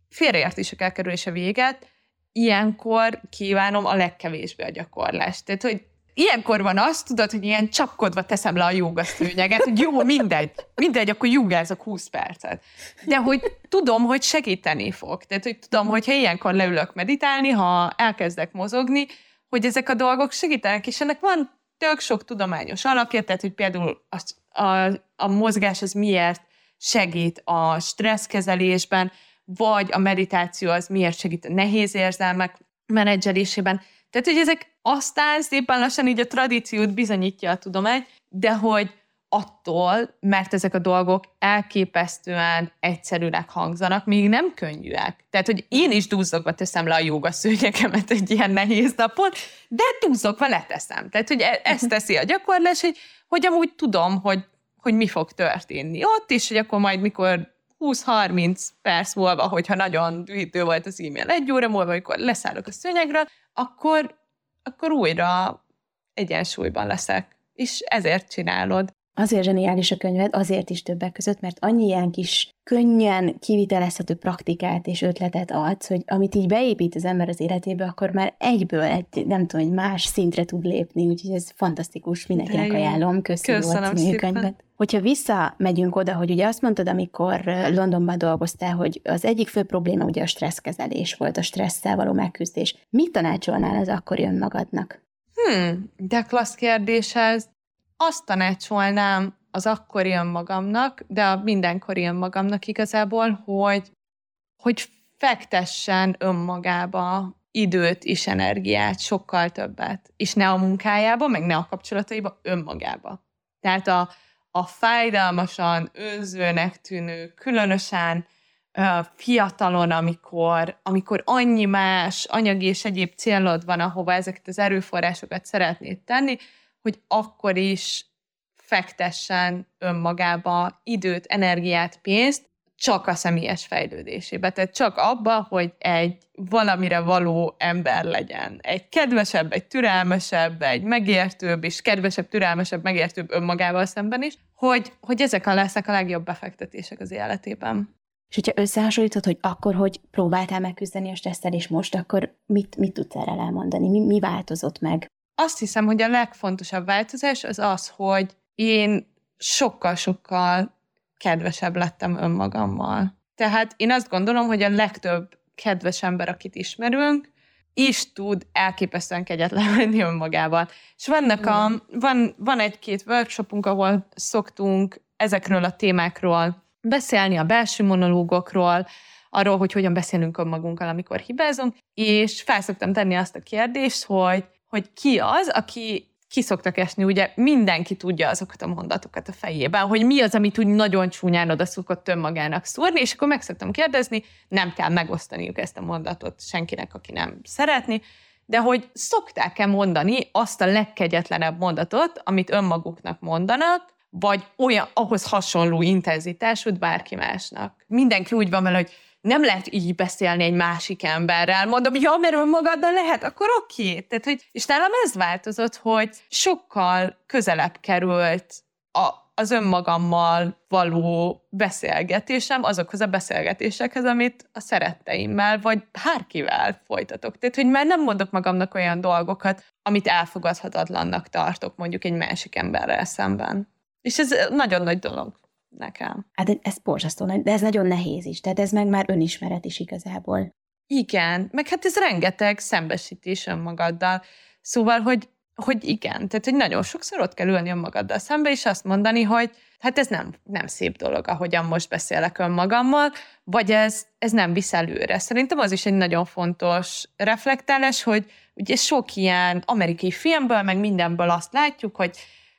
félreértések elkerülése véget, ilyenkor kívánom a legkevésbé a gyakorlást. Tehát, hogy ilyenkor van az, tudod, hogy ilyen csapkodva teszem le a jogaszőnyeget, hogy jó, mindegy, mindegy, akkor jogázok húsz percet. De hogy tudom, hogy segíteni fog. Tehát, hogy tudom, hogyha ilyenkor leülök meditálni, ha elkezdek mozogni, hogy ezek a dolgok segítenek, és ennek van tök sok tudományos alapja, tehát, hogy például a, a, a mozgás az miért segít a stresszkezelésben, vagy a meditáció az miért segít a nehéz érzelmek menedzselésében. Tehát, hogy ezek aztán szépen lassan így a tradíciót bizonyítja a tudomány, de hogy attól, mert ezek a dolgok elképesztően egyszerűnek hangzanak, még nem könnyűek. Tehát, hogy én is duzzogva teszem le a jogaszőnyegemet egy ilyen nehéz napon, de duzzogva leteszem. Tehát, hogy e- ezt teszi a gyakorlás, hogy, hogy amúgy tudom, hogy, hogy mi fog történni ott, és hogy akkor majd mikor húsz-harminc perc múlva, hogyha nagyon dühítő volt az e-mail egy óra múlva, amikor leszállok a szőnyegről, akkor, akkor újra egyensúlyban leszek. És ezért csinálod. Azért zseniális a könyved, azért is többek között, mert annyi ilyen kis, könnyen kivitelezhető praktikát és ötletet adsz, hogy amit így beépít az ember az életébe, akkor már egyből egy, nem tudom, egy más szintre tud lépni, úgyhogy ez fantasztikus, mindenkinek ajánlom. Köszi, köszönöm szépen. Hogyha visszamegyünk oda, hogy ugye azt mondtad, amikor Londonban dolgoztál, hogy az egyik fő probléma ugye a stresszkezelés volt, a stresszel való megküzdés. Mit tanácsolnál az akkori önmagadnak? Hmm, de klassz kérdés ez. Azt tanácsolnám az akkori önmagamnak, de a mindenkori önmagamnak igazából, hogy, hogy fektessen önmagába időt és energiát, sokkal többet. És ne a munkájába, meg ne a kapcsolataiba, önmagába. Tehát a, a fájdalmasan, önzőnek tűnő, különösen uh, fiatalon, amikor, amikor annyi más anyagi és egyéb célod van, ahova ezeket az erőforrásokat szeretnéd tenni, hogy akkor is fektessen önmagába időt, energiát, pénzt, csak a személyes fejlődésébe. Tehát csak abba, hogy egy valamire való ember legyen. Egy kedvesebb, egy türelmesebb, egy megértőbb, és kedvesebb, türelmesebb, megértőbb önmagával szemben is, hogy, hogy ezek a lesznek a legjobb befektetések az életében. És hogyha összehasonlítod, hogy akkor, hogy próbáltál megküzdeni a stresszel, és most, akkor mit, mit tudsz erre elmondani? Mi, mi változott meg? Azt hiszem, hogy a legfontosabb változás az az, hogy én sokkal-sokkal kedvesebb lettem önmagammal. Tehát én azt gondolom, hogy a legtöbb kedves ember, akit ismerünk, is tud elképesztően kegyetlen lenni önmagában. És vannak a, van, van egy-két workshopunk, ahol szoktunk ezekről a témákról beszélni, a belső monológokról, arról, hogy hogyan beszélünk önmagunkkal, amikor hibázunk, és felszoktam tenni azt a kérdést, hogy, hogy ki az, aki ki szoktak esni, ugye mindenki tudja azokat a mondatokat a fejében, hogy mi az, amit úgy nagyon csúnyán oda szokott önmagának szúrni, és akkor meg szoktam kérdezni, nem kell megosztaniuk ezt a mondatot senkinek, aki nem szeretni, de hogy szokták-e mondani azt a legkegyetlenebb mondatot, amit önmaguknak mondanak, vagy olyan, ahhoz hasonló intenzitású bárki másnak. Mindenki úgy van vele, hogy nem lehet így beszélni egy másik emberrel. Mondom, ja, mert önmagaddal lehet, akkor oké. Tehát, hogy, és nálam ez változott, hogy sokkal közelebb került a, az önmagammal való beszélgetésem azokhoz a beszélgetésekhez, amit a szeretteimmel, vagy bárkivel folytatok. Tehát, hogy már nem mondok magamnak olyan dolgokat, amit elfogadhatatlannak tartok mondjuk egy másik emberrel szemben. És ez nagyon nagy dolog. Nekem. Hát ez borzasztó, de ez nagyon nehéz is, tehát ez meg már önismeret is igazából. Igen, meg hát ez rengeteg szembesítés önmagaddal, szóval, hogy, hogy igen, tehát hogy nagyon sokszor ott kell ülni önmagaddal szembe, és azt mondani, hogy hát ez nem, nem szép dolog, ahogyan most beszélek önmagammal, vagy ez, ez nem visz előre. Szerintem az is egy nagyon fontos reflektálás, hogy ugye sok ilyen amerikai filmből, meg mindenből azt látjuk, hogy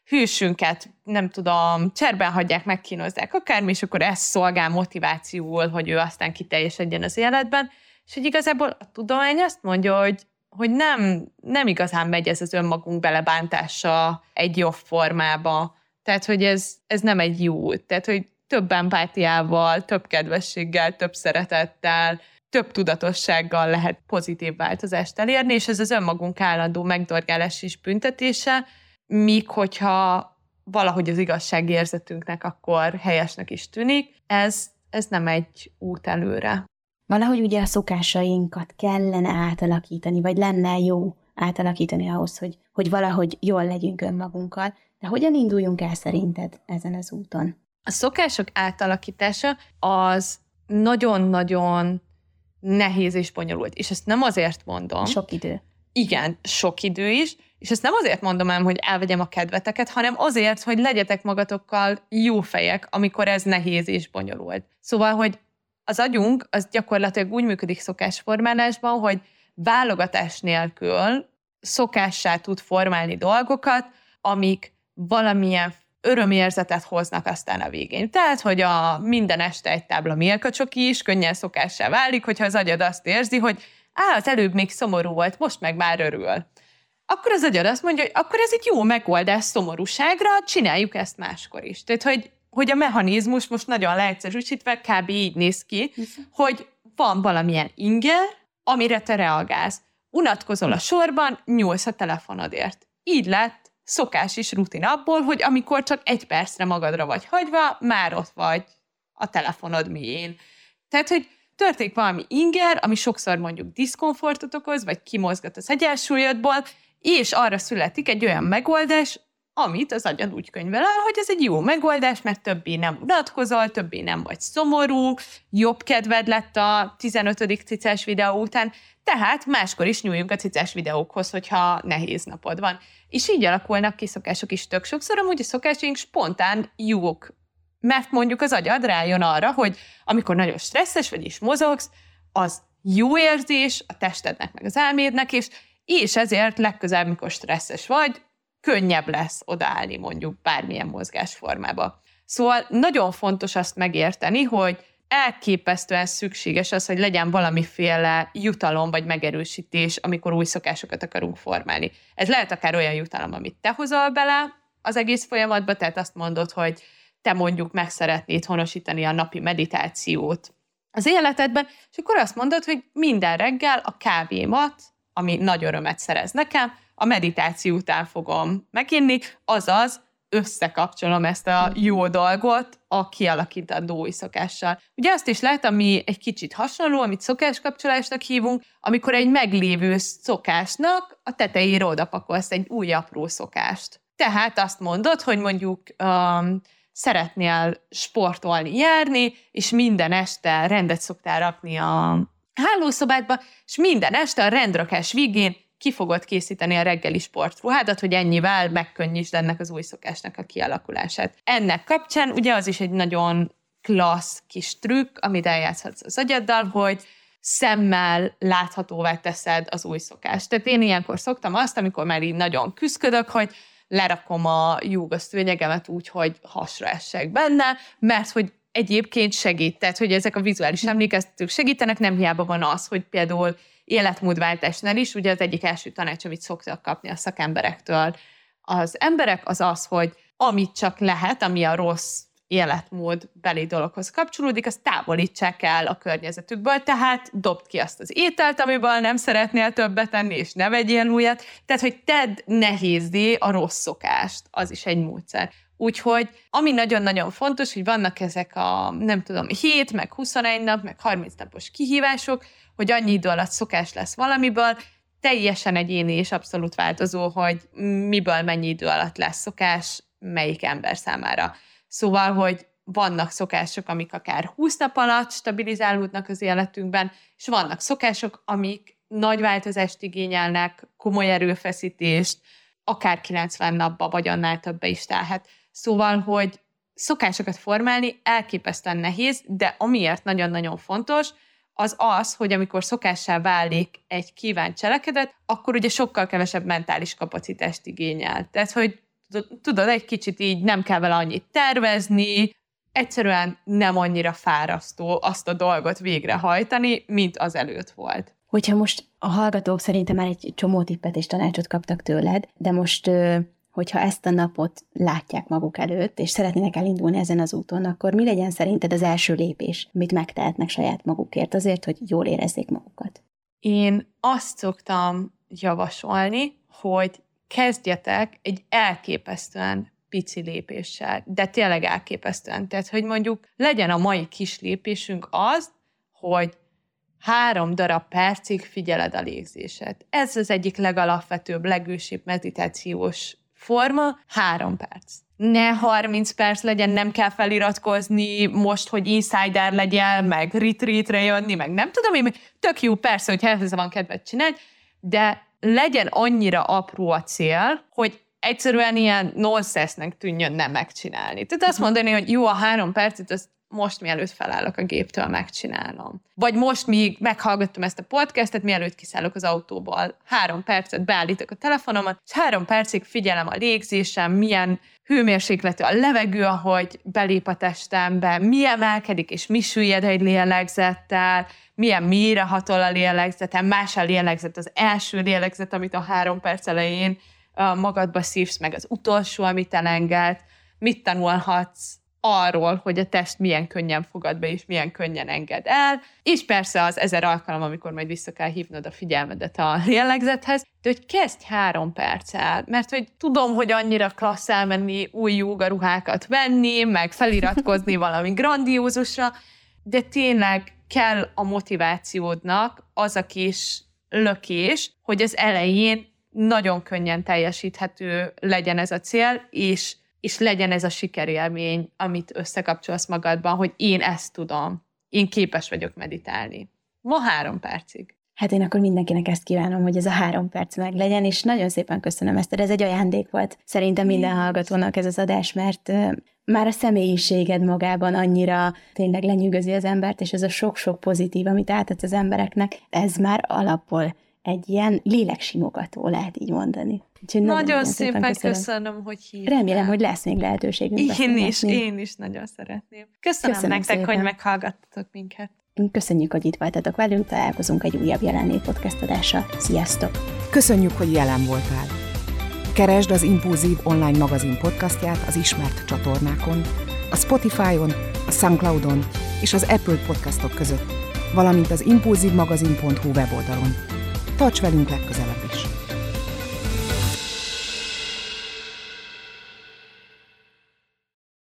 hűsünket, nem tudom, cserben hagyják, megkínozzák akármi, és akkor ez szolgál motivációul, hogy ő aztán kiteljesedjen az életben, és hogy igazából a tudomány azt mondja, hogy, hogy nem, nem igazán megy ez az önmagunk belebántása egy jobb formába, tehát hogy ez, ez nem egy jó út, tehát hogy több empátiával, több kedvességgel, több szeretettel, több tudatossággal lehet pozitív változást elérni, és ez az önmagunk állandó megdorgálás és büntetése, míg hogyha valahogy az igazságérzetünknek akkor helyesnek is tűnik, ez, ez nem egy út előre. Valahogy ugye a szokásainkat kellene átalakítani, vagy lenne jó átalakítani ahhoz, hogy, hogy valahogy jól legyünk önmagunkkal, de hogyan induljunk el szerinted ezen az úton? A szokások átalakítása az nagyon-nagyon nehéz és bonyolult, és ezt nem azért mondom. Sok idő. Igen, sok idő is, és ezt nem azért mondom ám, hogy elvegyem a kedveteket, hanem azért, hogy legyetek magatokkal jó fejek, amikor ez nehéz és bonyolult. Szóval, hogy az agyunk az gyakorlatilag úgy működik szokásformálásban, hogy válogatás nélkül szokássá tud formálni dolgokat, amik valamilyen örömérzetet hoznak aztán a végén. Tehát, hogy a minden este egy tábla mélkacsoki is könnyen szokássá válik, hogyha az agyad azt érzi, hogy á, az előbb még szomorú volt, most meg már örül. Akkor az agyad azt mondja, hogy akkor ez egy jó megoldás szomorúságra, csináljuk ezt máskor is. Tehát, hogy, hogy a mechanizmus most nagyon leegyszerűsítve kb. Így néz ki, hogy van valamilyen inger, amire te reagálsz. Unatkozol a sorban, nyúlsz a telefonodért. Így lett szokás is rutin abból, hogy amikor csak egy percre magadra vagy hagyva, már ott vagy a telefonod mélyén. Tehát, hogy történik valami inger, ami sokszor mondjuk diszkomfortot okoz, vagy kimozgat az egyensúlyodból, és arra születik egy olyan megoldás, amit az agyad úgy könyvel el, hogy ez egy jó megoldás, mert többé nem unatkozol, többé nem vagy szomorú, jobb kedved lett a tizenötödik cicás videó után, tehát máskor is nyúljunk a cicás videókhoz, hogyha nehéz napod van. És így alakulnak ki szokások is tök sokszor, amúgy a szokásaink spontán jók, mert mondjuk az agyad rájön arra, hogy amikor nagyon stresszes vagy és mozogsz, az jó érzés a testednek meg az elmédnek is, és ezért legközelebb, mikor stresszes vagy, könnyebb lesz odaállni mondjuk bármilyen mozgásformába. Szóval nagyon fontos azt megérteni, hogy elképesztően szükséges az, hogy legyen valamiféle jutalom vagy megerősítés, amikor új szokásokat akarunk formálni. Ez lehet akár olyan jutalom, amit te hozol bele az egész folyamatba, tehát azt mondod, hogy te mondjuk meg szeretnéd honosítani a napi meditációt az életedben, és akkor azt mondod, hogy minden reggel a kávémat, ami nagy örömet szerez nekem, a meditáció után fogom meginni, azaz összekapcsolom ezt a jó dolgot a kialakítandó új szokással. Ugye azt is lehet, ami egy kicsit hasonló, amit szokáskapcsolásnak hívunk, amikor egy meglévő szokásnak a tetejére odapakolsz egy új apró szokást. Tehát azt mondod, hogy mondjuk... Um, szeretnél sportolni, járni, és minden este rendet szoktál rakni a hálószobádba, és minden este a rendrakás végén ki fogod készíteni a reggeli sportruhádat, hogy ennyivel megkönnyítsd ennek az új szokásnak a kialakulását. Ennek kapcsán ugye az is egy nagyon klassz kis trükk, amit eljátszhatsz az agyaddal, hogy szemmel láthatóvá teszed az új szokást. Tehát én ilyenkor szoktam azt, amikor már így nagyon küszködök, hogy lerakom a júgasztőnyegemet úgy, hogy hasra essek benne, mert hogy egyébként segít. Tehát, hogy ezek a vizuális emlékeztetők segítenek, nem hiába van az, hogy például életmódváltásnál is, ugye az egyik első tanács, amit szoktak kapni a szakemberektől az emberek, az az, hogy amit csak lehet, ami a rossz életmód beli dologhoz kapcsolódik, azt távolítsák el a környezetükből, tehát dobd ki azt az ételt, amiből nem szeretnél többet enni, és ne vegyél újat. Tehát, hogy tedd nehézdé a rossz szokást, az is egy módszer. Úgyhogy ami nagyon-nagyon fontos, hogy vannak ezek a, nem tudom, hét, meg huszonegy nap, meg harminc napos kihívások, hogy annyi idő alatt szokás lesz valamiből, teljesen egyéni és abszolút változó, hogy miből mennyi idő alatt lesz szokás, melyik ember számára. Szóval, hogy vannak szokások, amik akár húsz nap alatt stabilizálódnak az életünkben, és vannak szokások, amik nagy változást igényelnek, komoly erőfeszítést, akár kilencven napba, vagy annál többe is telhet. Szóval, hogy szokásokat formálni elképesztően nehéz, de amiért nagyon-nagyon fontos, az az, hogy amikor szokássá válik egy kívánt cselekedet, akkor ugye sokkal kevesebb mentális kapacitást igényel. Tehát, hogy tudod, egy kicsit így nem kell vele annyit tervezni, egyszerűen nem annyira fárasztó azt a dolgot végrehajtani, mint az előtt volt. Hogyha most a hallgatók szerintem már egy csomó tippet és tanácsot kaptak tőled, de most, hogyha ezt a napot látják maguk előtt, és szeretnének elindulni ezen az úton, akkor mi legyen szerinted az első lépés, amit megtehetnek saját magukért azért, hogy jól érezzék magukat? Én azt szoktam javasolni, hogy kezdjetek egy elképesztően pici lépéssel, de tényleg elképesztően. Tehát, hogy mondjuk legyen a mai kis lépésünk az, hogy három darab percig figyeled a légzéset. Ez az egyik legalapvetőbb, legősibb meditációs forma, három perc. Ne harminc perc legyen, nem kell feliratkozni most, hogy insider legyél, meg retreatre jönni, meg nem tudom én, tök jó persze, hogyha ehhez van kedved csináld, de legyen annyira apró a cél, hogy egyszerűen ilyen nonsense-nek tűnjön nem megcsinálni. Tehát azt mondani, hogy jó, a három percet, azt most mielőtt felállok a géptől, megcsinálom. Vagy most, míg meghallgattam ezt a podcastet, mielőtt kiszállok az autóból, három percet beállítok a telefonomat, és három percig figyelem a légzésem, milyen hőmérsékletű a levegő, ahogy belép a testembe, mi emelkedik és mi süllyed egy lélegzettel, milyen mélyre hatol a lélegzetem, más a lélegzet, az első lélegzet, amit a három perc elején magadba szívsz, meg az utolsó, amit elengedsz, mit tanulhatsz arról, hogy a test milyen könnyen fogad be, és milyen könnyen enged el, és persze az ezer alkalom, amikor majd vissza kell hívnod a figyelmedet a lélegzethez, de hogy kezdj három perccel, mert hogy tudom, hogy annyira klassz elmenni, új jógaruhákat venni, meg feliratkozni valami grandiózusra, de tényleg kell a motivációdnak az a kis lökés, hogy az elején nagyon könnyen teljesíthető legyen ez a cél, és és legyen ez a sikerélmény, amit összekapcsolsz magadban, hogy én ezt tudom, én képes vagyok meditálni. Ma három percig. Hát én akkor mindenkinek ezt kívánom, hogy ez a három perc meg legyen, és nagyon szépen köszönöm, Eszter, ez egy ajándék volt szerintem minden hallgatónak ez az adás, mert már a személyiséged magában annyira tényleg lenyűgözi az embert, és ez a sok-sok pozitív, amit átadsz az embereknek, ez már alapból egy ilyen léleksimogató, lehet így mondani. Nagyon, nagyon szépen, szépen köszönöm. köszönöm, hogy hívtál. Remélem, hogy lesz még lehetőségünk. Én beszélgetni. is, én is nagyon szeretném. Köszönöm, köszönöm nektek, szépen. Hogy meghallgattatok minket. Köszönjük, hogy itt voltatok velünk, találkozunk egy újabb jelenlét podcast adással. Sziasztok! Köszönjük, hogy jelen voltál. Keresd az Impulzív online magazin podcastját az ismert csatornákon, a Spotify-on, a SoundCloud-on és az Apple podcastok között, valamint az impulzivmagazin pont hu weboldalon. Tarts velünk legközelebb is!